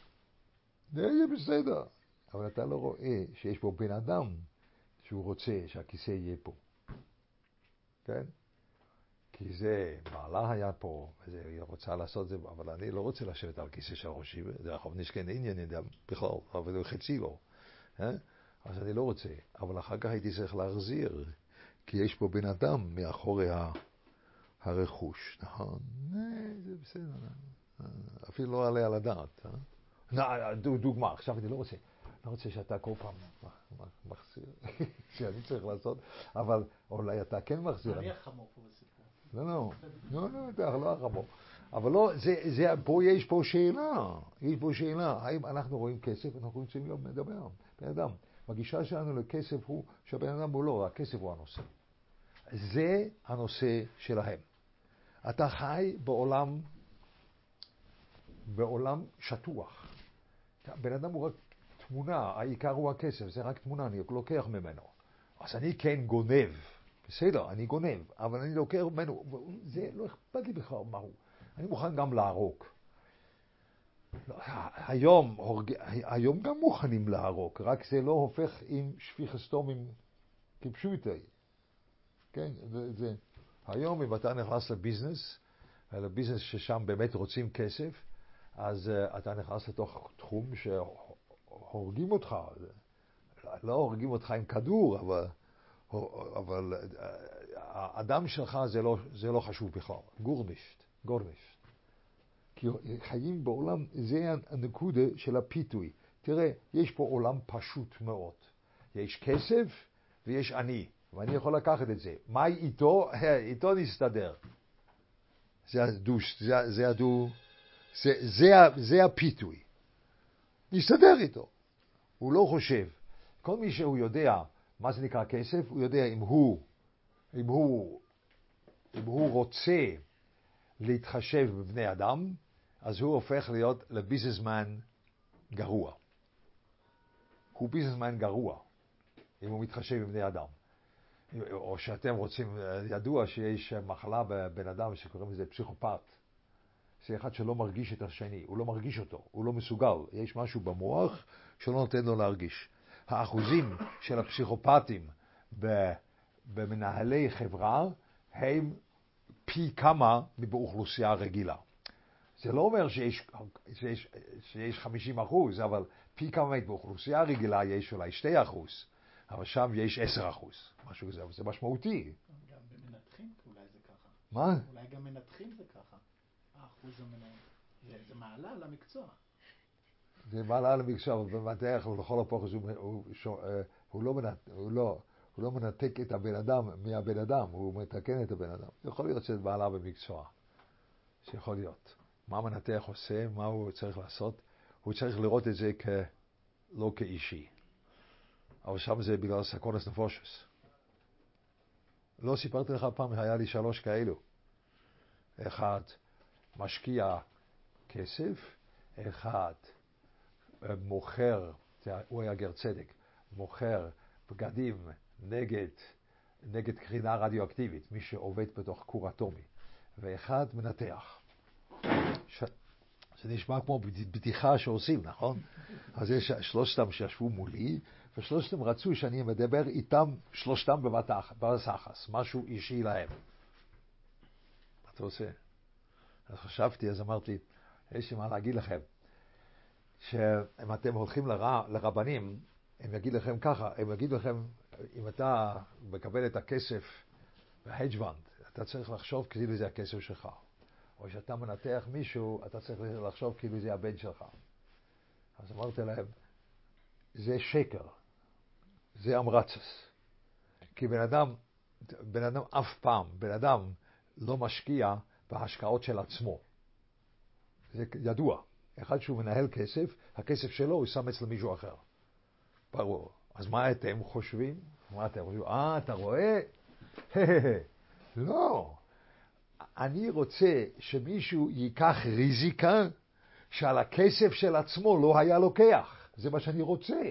זה יהיה בסדר. אבל אתה לא רואה שיש פה בן אדם שהוא רוצה שהכיסא יהיה פה. כן? כי זה, מעלה היה פה, היא רוצה לעשות זה, אבל אני לא רוצה לשבת על כיסא של ראשי, זה רחוב נשכן עניין, אני בכלל, אבל חצי לא. אז אני לא רוצה, אבל אחר כך הייתי צריך להחזיר, כי יש פה בן אדם מאחורי הרכוש. זה בסדר, אפילו לא עלה על הדעת. דוגמה, עכשיו אני לא רוצה. אני רוצה שאתה כל פעם מחזיר, שאני צריך לעשות, אבל אולי אתה כן מחזיר. אני החמור פה בסיפור. לא, אתה לא החמור. אבל לא, פה יש פה שאלה. יש פה שאלה. האם אנחנו רואים כסף? אנחנו רוצים יום לדבר. בן אדם. הגישה שלנו לכסף הוא שהבן אדם הוא לא, הכסף הוא הנושא. זה הנושא שלהם. אתה חי בעולם שטוח. בן אדם הוא רק... תמונה, העיקר הוא הכסף, זה רק תמונה, אני לוקח ממנו. אז אני כן גונב, בסדר, אני גונב, אבל אני לוקח ממנו, זה לא אכפת לי בכלל מה הוא. אני מוכן גם להרוג. היום גם מוכנים להרוג, רק זה לא הופך עם שפיכס תומים כפשוטי. כן, זה. היום אם אתה נכנס לביזנס ששם באמת רוצים כסף, אז אתה נכנס לתוך תחום הורגים אותך, לא הורגים אותך עם כדור, אבל האדם שלך זה לא חשוב בכלל. גורנישט. כי חיים בעולם, זה הנקודה של הפיתוי. תראה, יש פה עולם פשוט מאוד. יש כסף ויש אני, ואני יכול לקחת את זה. מה איתו? איתו נסתדר. זה הפיתוי. נסתדר איתו. הוא לא חושב. כל מי שהוא יודע מה זה נקרא כסף, הוא יודע אם הוא רוצה להתחשב בבני אדם, אז הוא הופך להיות לביזנסמן גרוע. הוא ביזנסמן גרוע, אם הוא מתחשב בבני אדם. או שאתם רוצים, ידוע שיש מחלה בבן אדם שקוראים לזה פסיכופת. זה אחד שלא מרגיש את השני, הוא לא מרגיש אותו, הוא לא מסוגל. יש משהו במוח שלא נותן לו להרגיש. האחוזים של הפסיכופטים במנהלי חברה הם פי כמה מבאוכלוסייה הרגילה. זה לא אומר שיש 50%, אבל פי כמה באוכלוסייה הרגילה יש אולי 2%, אבל שם יש 10%. משהו כזה, זה משמעותי. גם במנתחים אולי זה ככה. מה? אולי גם מנתחים זה ככה. האחוז המנתחים. זה מעלה למקצוע. זה מעלה למקצוע, אבל במנתח, ולכל הפרח הוא לא מנתק את הבן אדם מהבן אדם, הוא מתקן את הבן אדם. יכול להיות שזה מעלה במקצוע. שיכול להיות. מה מנתח עושה, מה הוא צריך לעשות. הוא צריך לראות את זה לא כאישי. אבל שם זה בגלל סקונס נפושס. לא סיפרתי לך פעם, היה לי 3 כאלו. אחד משקיע כסף, אחד מוכר, הוא היה גר צדק, מוכר בגדים נגד קרינה רדיואקטיבית, מי שעובד בתוך כור אטומי. ואחד מנתח. זה נשמע כמו בדיחה שעושים, נכון? אז יש 3 שישבו מולי, ו3 רצו שאני מדבר איתם, 3 במסחס, משהו אישי להם. מה אתה עושה? אז חשבתי, אז אמרתי, יש לי מה להגיד לכם, שאם אתם הולכים לרבנים, הם יגידו לכם ככה, הם יגידו לכם, אם אתה מקבל את הכסף בהדג'בנד, אתה צריך לחשוב כאילו זה הכסף שלך. או שאתה מנתח מישהו, אתה צריך לחשוב כאילו זה הבן שלך. אז אמרתי להם, זה שקר, זה אמרצס. כי בן אדם אף פעם, בן אדם לא משקיע בהשקעות של עצמו. זה ידוע. אחד שהוא מנהל כסף, הכסף שלו הוא שם אצל מישהו אחר. ברור. אז מה אתם חושבים? מה אתם חושבים? אתה רואה? לא. אני רוצה שמישהו ייקח ריזיקה שעל הכסף של עצמו לא היה לוקח. זה מה שאני רוצה.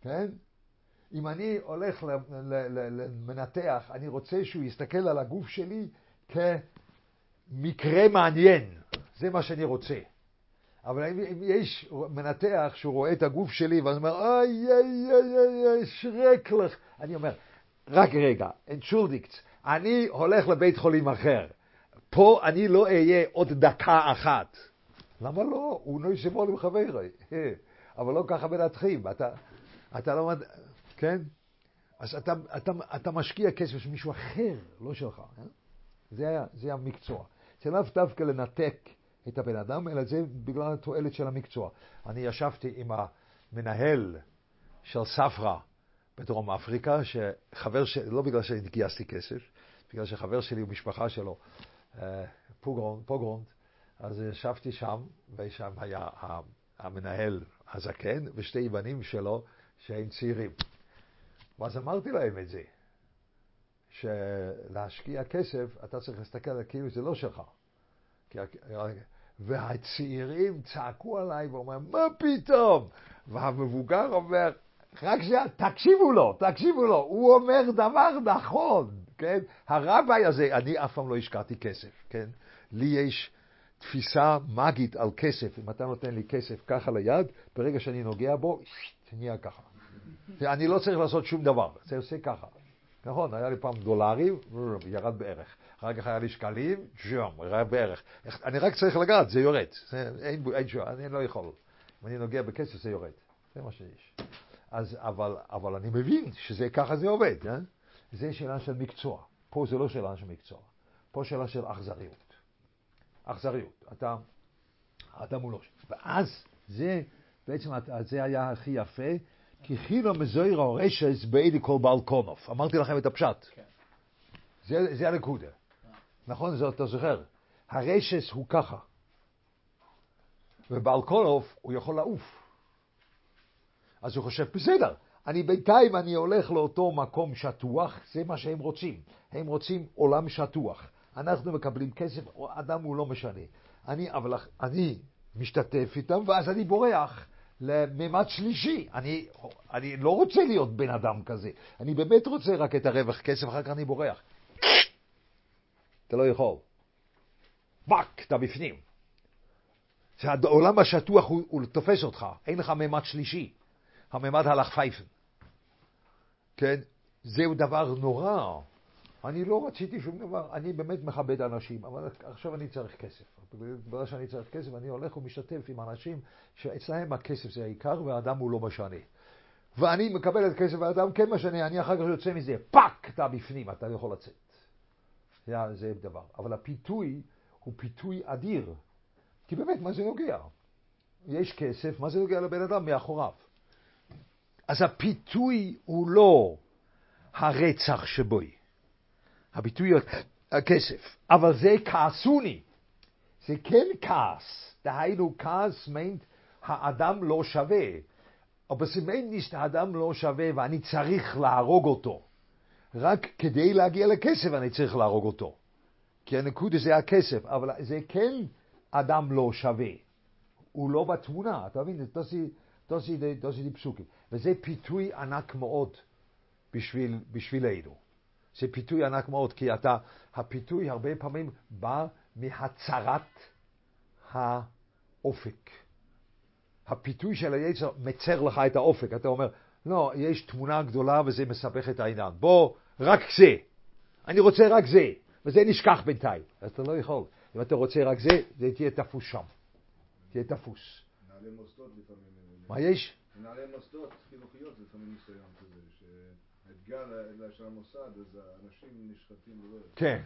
כן? אם אני הולך למנתח, אני רוצה שהוא יסתכל על הגוף שלי כמקרה מעניין. זה מה שאני רוצה. אבל אם יש מנתח שהוא רואה את הגוף שלי ואני אומר, שרק לך. אני אומר, רק רגע, entschuldigt, אני הולך לבית חולים אחר. פה אני לא אהיה עוד דקה אחת. למה לא? הוא נוי שבו לי מחבר. אבל לא ככה מנתחים. אתה לא... כן? אז אתה משקיע כסף של מישהו אחר, לא שלך. זה המקצוע. זה לאו דווקא לנתק את הבן אדם, אלא זה בגלל התועלת של המקצוע. אני ישבתי עם המנהל של ספרה בדרום אפריקה, שחבר שלי, לא בגלל שאני גייסתי כסף, בגלל שחבר שלי ומשפחה שלו, פוגרונד, אז ישבתי שם, ושם היה המנהל הזקן, ושתי בנים שלו שהם צעירים. ואז אמרתי להם את זה, שלהשקיע כסף, אתה צריך להסתכל על כאילו זה לא שלך. והצעירים צעקו עליי ואומרים, מה פתאום? והמבוגר אומר, רק תקשיבו לו, הוא אומר דבר נכון, כן? הרבי הזה, אני אף פעם לא השקעתי כסף, כן? לי יש תפיסה מגית על כסף, אם אתה נותן לי כסף ככה ליד, ברגע שאני נוגע בו, נהיה ככה. אני לא צריך לעשות שום דבר, זה עושה ככה. נכון, היה לי פעם דולרים, ירד בערך. אחר כך היה לי שקלים, ירד בערך. אני רק צריך לגעת, זה יורד. אין שעה, אני לא יכול. אם אני נוגע בכסף, זה יורד. זה מה שיש. אז, אבל אני מבין שזה ככה זה עובד. זה שאלה של מקצוע. פה זה לא שאלה של מקצוע. פה שאלה של אכזריות. אכזריות. אתה מולו. ואז זה, בעצם זה היה הכי יפה, כי חילו מזויר הרשס בעידי כל בעל קונוף. אמרתי לכם את הפשט. זה הנקודה. נכון, זה אתה זוכר. הרשס הוא ככה. ובעל קונוף הוא יכול לעוף. אז הוא חושב, בסדר, אני בינתיים אני הולך לאותו מקום שטוח, זה מה שהם רוצים. הם רוצים עולם שטוח. אנחנו מקבלים כסף, אדם הוא לא משנה. אני משתתף איתם, ואז אני בורח. לממד שלישי. אני לא רוצה להיות בן אדם כזה. אני באמת רוצה רק את הרווח כסף, אחר כך אני בורח. אתה לא יכול. בק, אתה בפנים. העולם השטוח הוא תופס אותך. אין לך ממד שלישי. הממד הלך פייפן. כן? זהו דבר נורא. אני לא רציתי שום דבר, אני באמת מכבד אנשים, אבל עכשיו אני צריך כסף. בגלל שאני צריך כסף, אני הולך ומשתתף עם אנשים שאצלהם הכסף זה העיקר, והאדם הוא לא משנה. ואני מקבל את כסף, והאדם כן משנה, אני אחר כך יוצא מזה, פאק, אתה בפנים, אתה יכול לצאת. זה דבר. אבל הפיתוי הוא פיתוי אדיר. כי באמת, מה זה נוגע? יש כסף, מה זה נוגע לבן אדם מאחוריו? אז הפיתוי הוא לא הרצח שבוי. הביטוי הכסף. אבל זה כעסוני. זה כן כעס. דהיינו כעס meint האדם לא שווה. אבל זה meint האדם לא שווה ואני צריך להרוג אותו. רק כדי להגיע לכסף אני צריך להרוג אותו. כי הנקודה זה הכסף. אבל זה כן אדם לא שווה. הוא לא בתמונה. אתה מבין? תעשי פסוקים. וזה פיתוי ענק מאוד בשבילנו. זה פיתוי ענק מאוד, כי הפיתוי הרבה פעמים בא מהצרת האופק. הפיתוי של היצר מצר לך את האופק. אתה אומר, לא, יש תמונה גדולה וזה מסבך את העניין. בוא, רק זה. אני רוצה רק זה. וזה נשכח בינתיים. אז אתה לא יכול. אם אתה רוצה רק זה, זה תהיה תפוס שם. תהיה תפוס. מנהלי מוסדות לפעמים. מה יש? מנהלי מוסדות חינוכיות לפעמים מסוים כזה ש... אתגר של המוסד, אז האנשים נשחטים ולא... כן,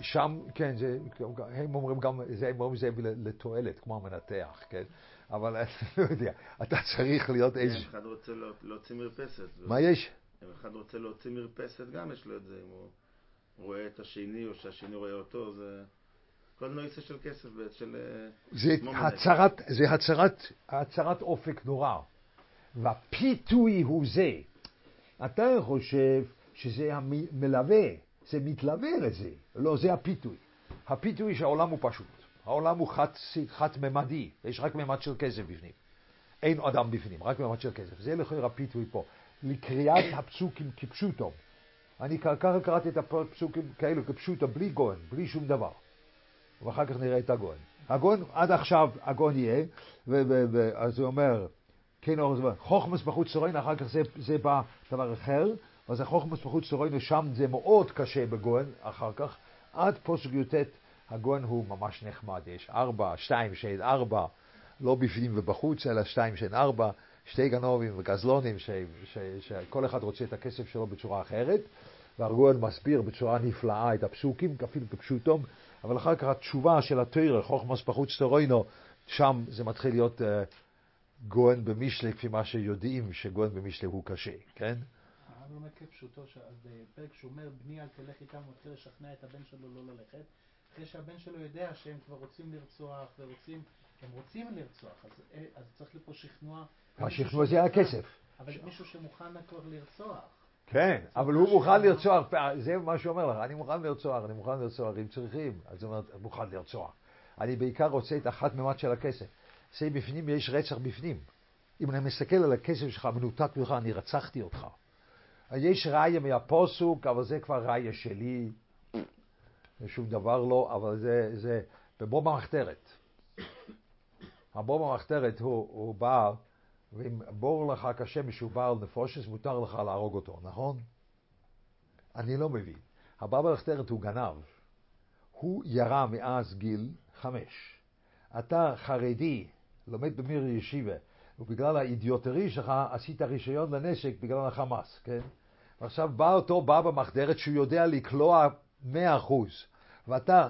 שם, כן, הם אומרים גם, הם אומרים זה לתועלת, כמו המנתח, כן? אבל לא יודע, אתה צריך להיות איזה... אחד רוצה להוציא מרפסת. מה יש? אחד רוצה להוציא מרפסת, גם יש לו את זה, אם הוא רואה את השני, או שהשני רואה אותו, זה... כל נויסה של כסף, של... זה הצרת אופק נורא, והפיתוי הוא זה. אתה חושב שזה המלווה, זה מתלווה לזה. לא, זה הפיתוי. הפיתוי שהעולם הוא פשוט. העולם הוא חד-ממדי. יש רק ממד של כסף בפנים. אין אדם בפנים, רק ממד של כסף. זה לכאורה הפיתוי פה. לקריאת הפסוקים כפשוטו. אני ככה קראתי את הפסוקים כאלו כפשוטו, בלי גוהן, בלי שום דבר. ואחר כך נראה את הגוהן. הגוהן, עד עכשיו הגוהן יהיה, אז הוא אומר... כן, חוכמס בחוץ סוריין, אחר כך זה בא דבר אחר, אז החוכמס בחוץ סוריין, שם זה מאוד קשה בגוהן, אחר כך, עד פוסק יוטט, הגוהן הוא ממש נחמד, יש 4, 2, 6, 4, לא בפנים ובחוץ, אלא 2, 6, 4, שתי גנובים וגזלונים, שכל אחד רוצה את הכסף שלו בצורה אחרת, והגוהן מסביר בצורה נפלאה את הפסוקים, אפילו כפשוטום, אבל אחר כך התשובה של התוירה, חוכמס בחוץ סוריין, שם זה מתחיל להיות... גוהן במשלה, כפי מה שיודעים שגוהן במשלה הוא קשה, כן? אני אומר כפשוטו, בפרק שאומר בני אל תלך איתם, הוא מתחיל לשכנע את הבן שלו לא ללכת, אחרי שהבן שלו יודע שהם כבר רוצים לרצוח, הם רוצים לרצוח, אז צריך לי פה שכנוע. השכנוע זה הכסף. אבל מישהו שמוכן כבר לרצוח. כן, אבל הוא מוכן לרצוח, זה מה שאומר לך, אני מוכן לרצוח, אם צריכים, אז זאת אומרת, מוכן לרצוח. אני בעיקר רוצה את אחת ממד של הכסף. זה בפנים, יש רצח בפנים. אם אני מסתכל על הכסף שלך, מנותק ממך, אני רצחתי אותך. יש ראיה מהפוסוק, אבל זה כבר ראיה שלי. שום דבר לא, אבל זה... בבום המחתרת. הבום המחתרת הוא בא, ואם בור לך קשה משהו בעל נפושס, מותר לך להרוג אותו, נכון? אני לא מבין. הבום המחתרת הוא גנב. הוא ירה מאז גיל 5. אתה חרדי, לומד במיר ישיבה, ובגלל האידיוטרי שלך עשית רישיון לנשק בגלל החמאס, כן? ועכשיו בא אותו בבא מחדרת שהוא יודע לקלוע 100%, ואתה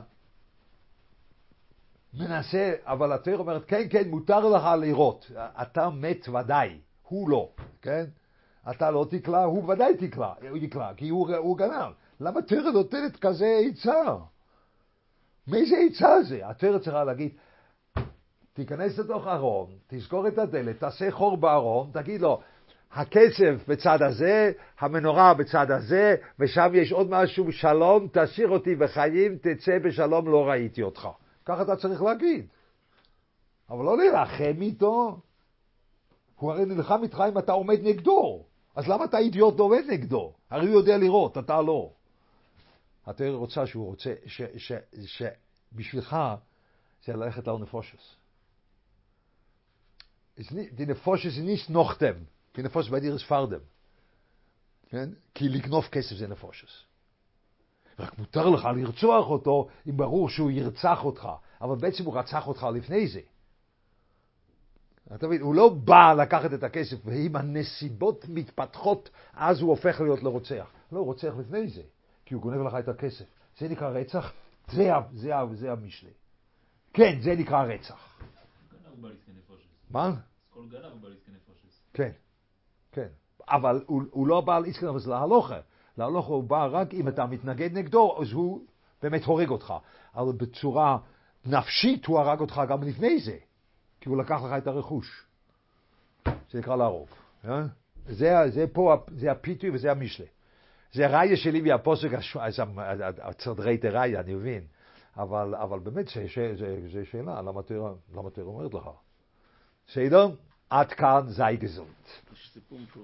מנסה, אבל התורה אומרת, כן, כן, מותר לך לראות, אתה מת ודאי, הוא לא, כן? אתה לא תקלע, הוא ודאי תקלע, כי הוא גנב. למה התורה נותנת כזה עצה? מאיזה עצה זה? התורה צריכה להגיד, תיכנס לתוך ארון, תזכור את הדלת, תעשה חור בארון, תגיד לו, הכסף בצד הזה, המנורה בצד הזה, ושם יש עוד משהו, שלום, תשאיר אותי בחיים, תצא בשלום, לא ראיתי אותך. ככה אתה צריך להגיד. אבל לא להילחם איתו. הוא הרי נלחם איתך אם אתה עומד נגדו. אז למה אתה אידיוט עומד נגדו? הרי הוא יודע לראות, אתה לא. אתה רוצה שהוא רוצה, שבשבילך זה ללכת על נפושס. Die Nefosche sind nicht noch dem. Die Nefosche bei dir ist vor dem. Ki lignof kesef sind Nefosches. רק מותר לך לרצוח אותו אם ברור שהוא ירצח אותך. אבל בעצם הוא רצח אותך לפני זה. אתה מבין, הוא לא בא לקחת את הכסף, ואם הנסיבות מתפתחות, אז הוא הופך להיות לרוצח. לא, הוא רוצח לפני זה, כי הוא גונב לך את הכסף. זה נקרא רצח, זה המשלי. כן, זה נקרא רצח. מה? כל גנב בא להתקנף פושס. כן, כן. אבל הוא לא בא להתקנף פושס להלוכה. להלוכה הוא בא רק אם אתה מתנגד נגדו, אז הוא באמת הורג אותך. אבל בצורה נפשית הוא הרג אותך גם לפני זה. כי הוא לקח לך את הרכוש. זה נקרא להרוג. זה הפיתוי וזה המשלה. זה ראיה שלי והפוסק הצדרי תראיה, אני מבין. אבל באמת זה שאלה, למה תראה אומרת לך? בסדר? עד כאן זי גזונט.